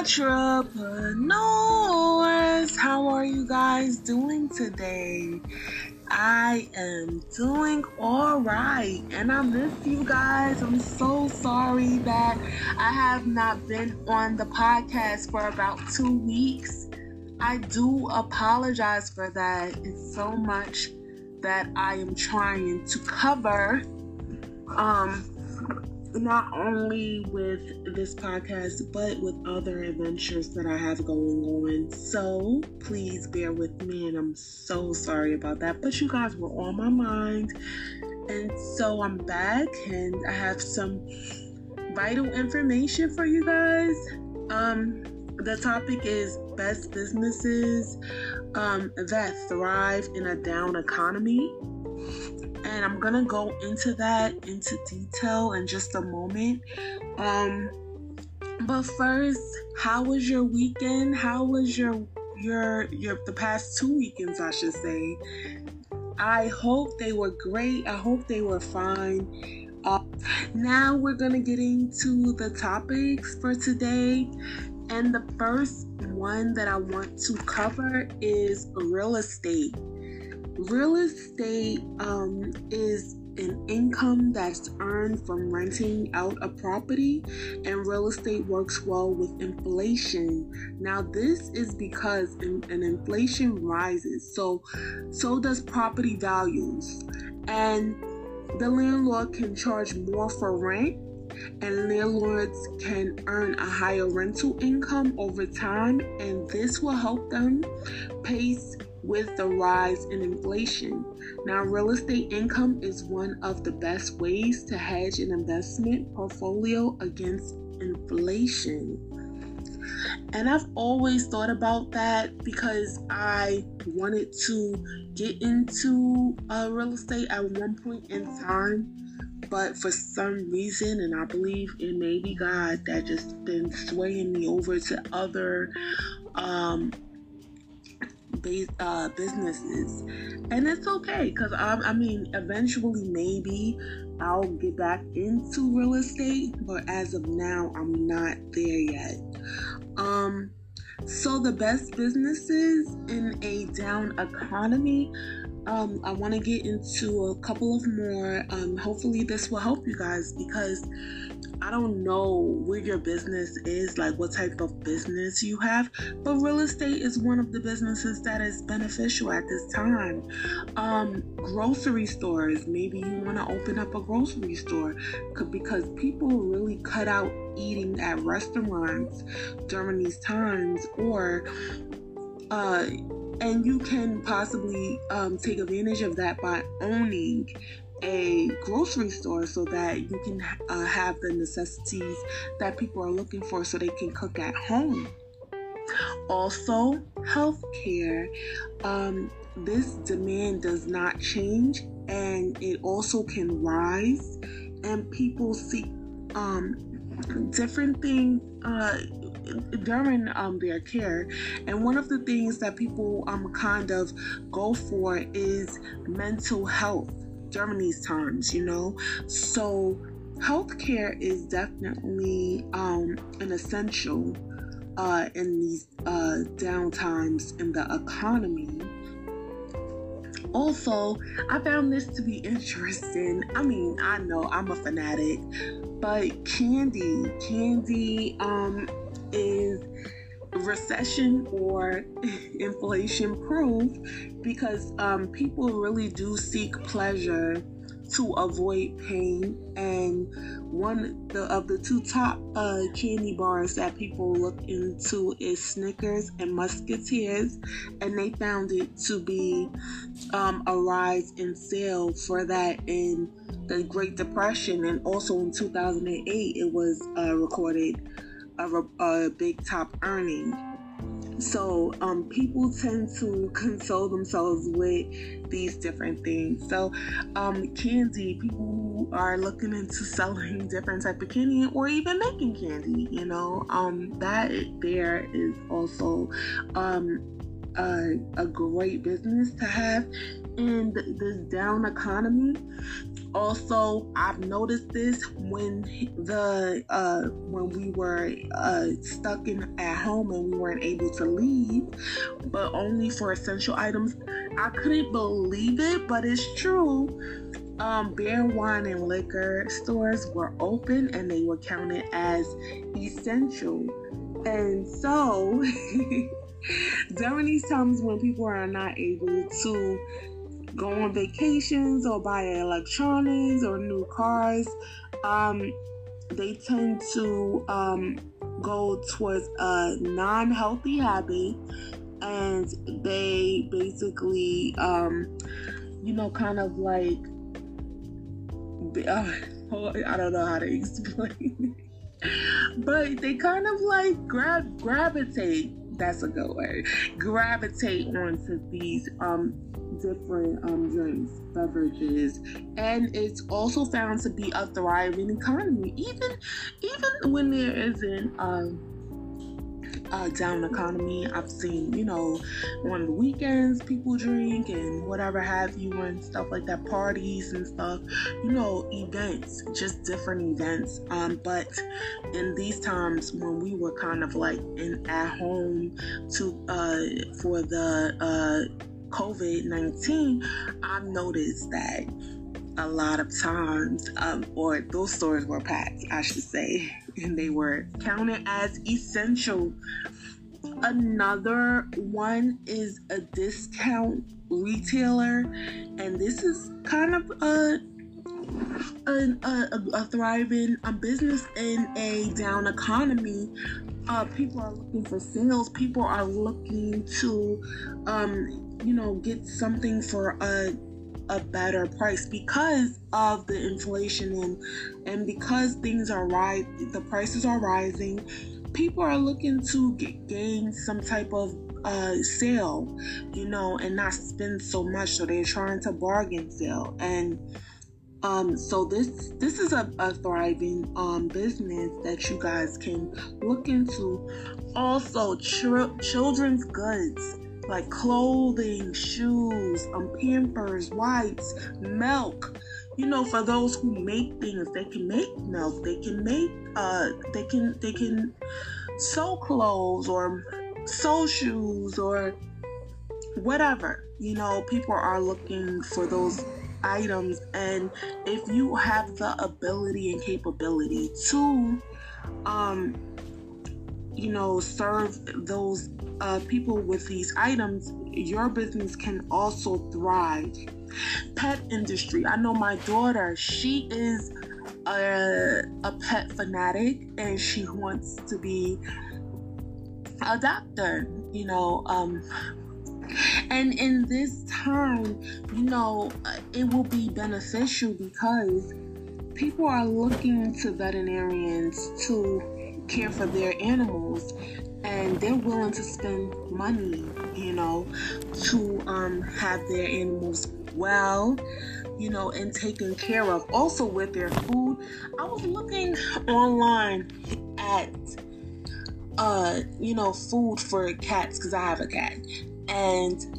Entrepreneurs, how are you guys doing today? I am doing all right, and I miss you guys. I'm so sorry that I have not been on the podcast for about 2 weeks. I do apologize for that. It's so much that I am trying to cover, not only with this podcast, but with other adventures that I have going on. So please bear with me, and I'm so sorry about that. But you guys were on my mind, and so I'm back, and I have some vital information for you guys. The topic is best businesses that thrive in a down economy. And I'm going to go into that into detail in just a moment. But first, how was your weekend? How was your the past 2 weekends, I should say? I hope they were great. I hope they were fine. Now we're going to get into the topics for today. And the first one that I want to cover is real estate. Real estate is an income that's earned from renting out a property, and real estate works well with inflation. Now, this is because inflation rises, so does property values, and the landlord can charge more for rent, and landlords can earn a higher rental income over time, and this will help them pace with the rise in inflation. Now, real estate income is one of the best ways to hedge an investment portfolio against inflation. And I've always thought about that because I wanted to get into real estate at one point in time, but for some reason, and I believe it may be God that just been swaying me over to other businesses. And it's okay, because I mean, eventually maybe I'll get back into real estate, but as of now, I'm not there yet. So the best businesses in a down economy, I want to get into a couple of more. Hopefully this will help you guys, because I don't know where your business is, like what type of business you have, but real estate is one of the businesses that is beneficial at this time. Grocery stores, maybe you want to open up a grocery store because people really cut out eating at restaurants during these times, or and you can possibly take advantage of that by owning a grocery store, so that you can have the necessities that people are looking for, so they can cook at home. Also, healthcare. This demand does not change, and it also can rise, and people seek different things during their care. And one of the things that people kind of go for is mental health during these times, you know. So healthcare is definitely an essential in these down times in the economy. Also, I found this to be interesting. I mean, I know I'm a fanatic, but candy is recession or inflation proof, because people really do seek pleasure to avoid pain. And one of the two top candy bars that people look into is Snickers and Musketeers, and they found it to be a rise in sale for that in the Great Depression, and also in 2008 it was recorded a big top earning. So people tend to console themselves with these different things. So candy, people are looking into selling different type of candy, or even making candy, you know. That there is also a great business to have in this down economy. Also, I've noticed this when we were stuck at home and we weren't able to leave, but only for essential items. I couldn't believe it, but it's true. Beer, wine, and liquor stores were open and they were counted as essential. And so, during these times when people are not able to go on vacations or buy electronics or new cars, they tend to go towards a non-healthy habit, and they basically, kind of like, I don't know how to explain it, but they kind of like gravitate. That's a good word. Gravitate onto these different drinks, beverages, and it's also found to be a thriving economy, even when there isn't down economy. I've seen, on the weekends people drink and whatever have you and stuff like that, parties and stuff, events, just different events. But in these times when we were kind of like at home for the COVID-19, I've noticed that a lot of times, or those stores were packed, I should say, and they were counted as essential. Another one is a discount retailer, and this is kind of a thriving business in a down economy. People are looking for sales. People are looking to, get something for a better price because of the inflation and because things are the prices are rising. People are looking to gain some type of sale, and not spend so much. So they're trying to bargain sale, and so this is a thriving business that you guys can look into. Also, children's goods, like clothing, shoes, Pampers, wipes, milk. For those who make things, they can make milk. They can make they can sew clothes or sew shoes or whatever. People are looking for those items, and if you have the ability and capability to serve those people with these items, your business can also thrive. Pet industry. I know my daughter, she is a pet fanatic, and she wants to be a doctor, and in this time, it will be beneficial because people are looking to veterinarians to care for their animals, and they're willing to spend money, to have their animals well, and taken care of. Also with their food, I was looking online at, food for cats, because I have a cat, and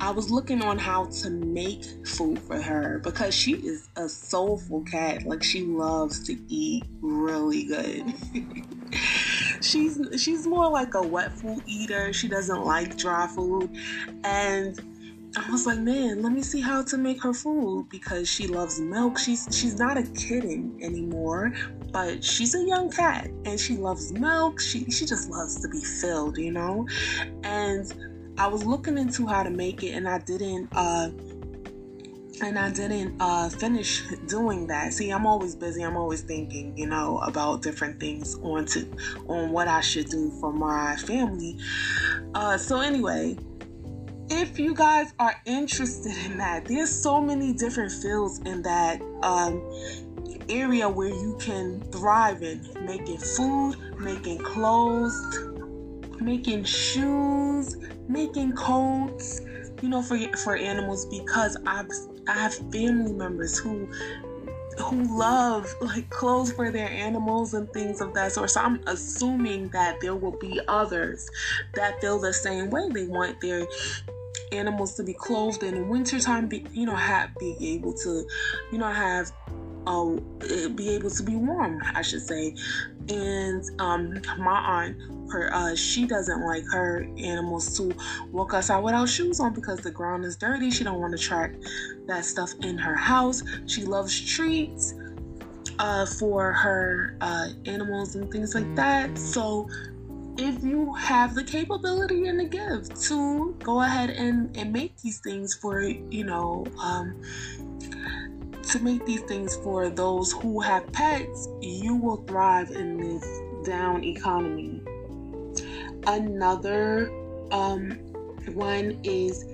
I was looking on how to make food for her because she is a soulful cat. Like, she loves to eat really good. She's more like a wet food eater. She doesn't like dry food. And I was like, man, let me see how to make her food, because she loves milk. She's not a kitten anymore, but she's a young cat and she loves milk. She just loves to be filled, And I was looking into how to make it, and I didn't finish doing that. See, I'm always busy. I'm always thinking, about different things on what I should do for my family. So anyway, if you guys are interested in that, there's so many different fields in that area where you can thrive in. Making food, making clothes, making shoes, making coats, for animals, because I have family members who love like clothes for their animals and things of that sort. So I'm assuming that there will be others that feel the same way. They want their animals to be clothed in wintertime, be able to be warm, I should say. And my aunt, she doesn't like her animals to walk outside without shoes on because the ground is dirty. She don't want to track that stuff in her house. She loves treats for her animals and things like that. So if you have the capability and the gift to go ahead and make these things for those who have pets, you will thrive in this down economy. Another one is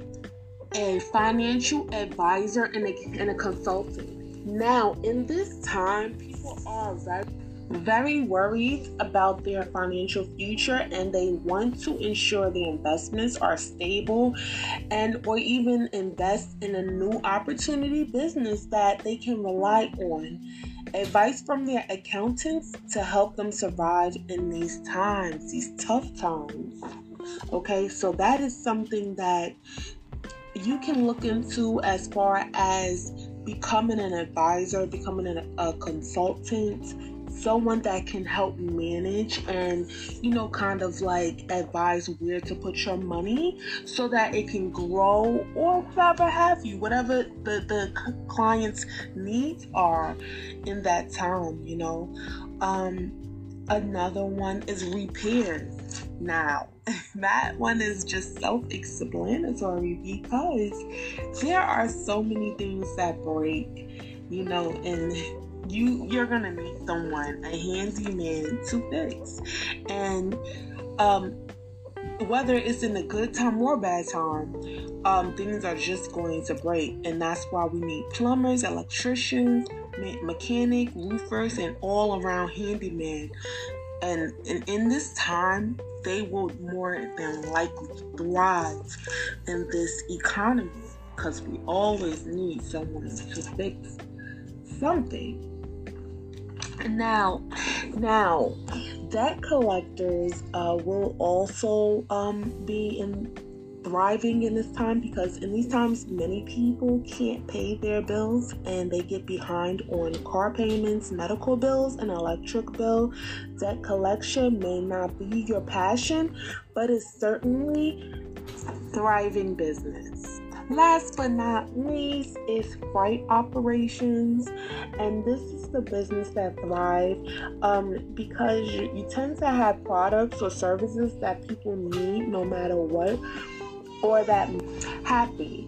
a financial advisor and a consultant. Now, in this time, people are very, very worried about their financial future, and they want to ensure their investments are stable or even invest in a new opportunity business that they can rely on. Advice from their accountants to help them survive in these times, these tough times. Okay, so that is something that you can look into as far as becoming an advisor, becoming a consultant, someone that can help manage and advise where to put your money so that it can grow, or whatever the client's needs are in that time. Another one is repairs. Now, that one is just self-explanatory because there are so many things that break, and you're gonna need someone, a handyman, to fix. And whether it's in a good time or bad time, things are just going to break, and that's why we need plumbers, electricians, mechanic, roofers, and all around handyman. And in this time, they will more than likely thrive in this economy because we always need someone to fix something. Now, debt collectors will also be thriving in this time because in these times, many people can't pay their bills and they get behind on car payments, medical bills, and electric bill. Debt collection may not be your passion, but it's certainly thriving business. Last but not least is freight operations, and this is the business that thrive because you tend to have products or services that people need no matter what, or that happy.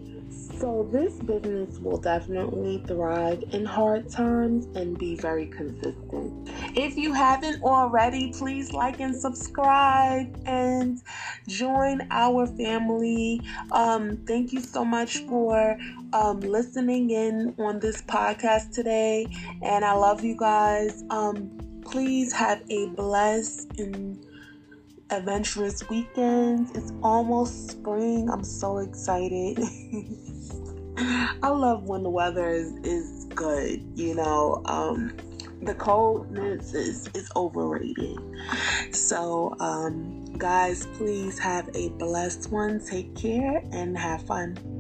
So this business will definitely thrive in hard times and be very consistent. If you haven't already, please like and subscribe and join our family. Thank you so much for listening in on this podcast today. And I love you guys. Please have a blessed and adventurous weekends. It's almost spring. I'm so excited. I love when the weather is good. The coldness is overrated. So guys, please have a blessed one. Take care and have fun.